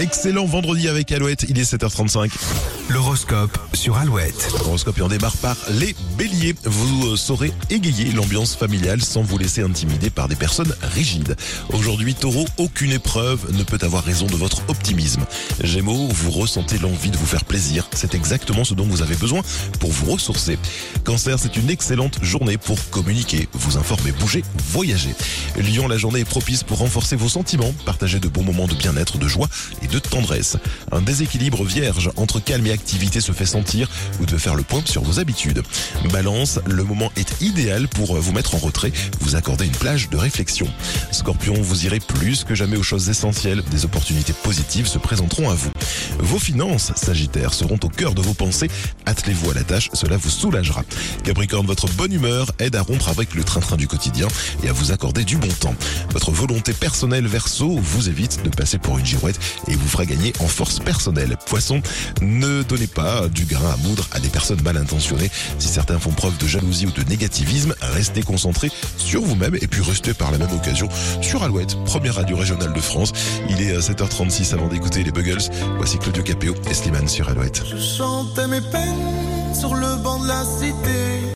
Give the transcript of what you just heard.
Excellent vendredi avec Alouette, il est 7h35. L'horoscope sur Alouette. L'horoscope et on démarre par les béliers. Vous saurez égayer l'ambiance familiale sans vous laisser intimider par des personnes rigides. Aujourd'hui, taureau, aucune épreuve ne peut avoir raison de votre optimisme. Gémeaux, vous ressentez l'envie de vous faire plaisir. C'est exactement ce dont vous avez besoin pour vous ressourcer. Cancer, c'est une excellente journée pour communiquer, vous informer, bouger, voyager. Lion, la journée est propice pour renforcer vos sentiments, partager de bons moments de bien-être, de joie et de tendresse. Un déséquilibre vierge entre calme et activité se fait sentir. Vous devez faire le point sur vos habitudes. Balance, le moment est idéal pour vous mettre en retrait, vous accorder une plage de réflexion. Scorpion, vous irez plus que jamais aux choses essentielles. Des opportunités positives se présenteront à vous. Vos finances, Sagittaire, seront au cœur de vos pensées. Attelez-vous à la tâche, cela vous soulagera. Capricorne, votre bonne humeur aide à rompre avec le train-train du quotidien et à vous accorder du bon temps. Votre volonté personnelle, Verseau, vous évite de passer pour une girouette et vous fera gagner en force personnelle. Poisson, ne donnez pas du grain à moudre à des personnes mal intentionnées. Si certains font preuve de jalousie ou de négativisme, restez concentrés sur vous-même et puis restez par la même occasion sur Alouette, première radio régionale de France. Il est à 7h36 avant d'écouter les Buggles. Voici Claudio Capéo et Slimane sur Alouette. Je chantais mes peines sur le banc de la cité.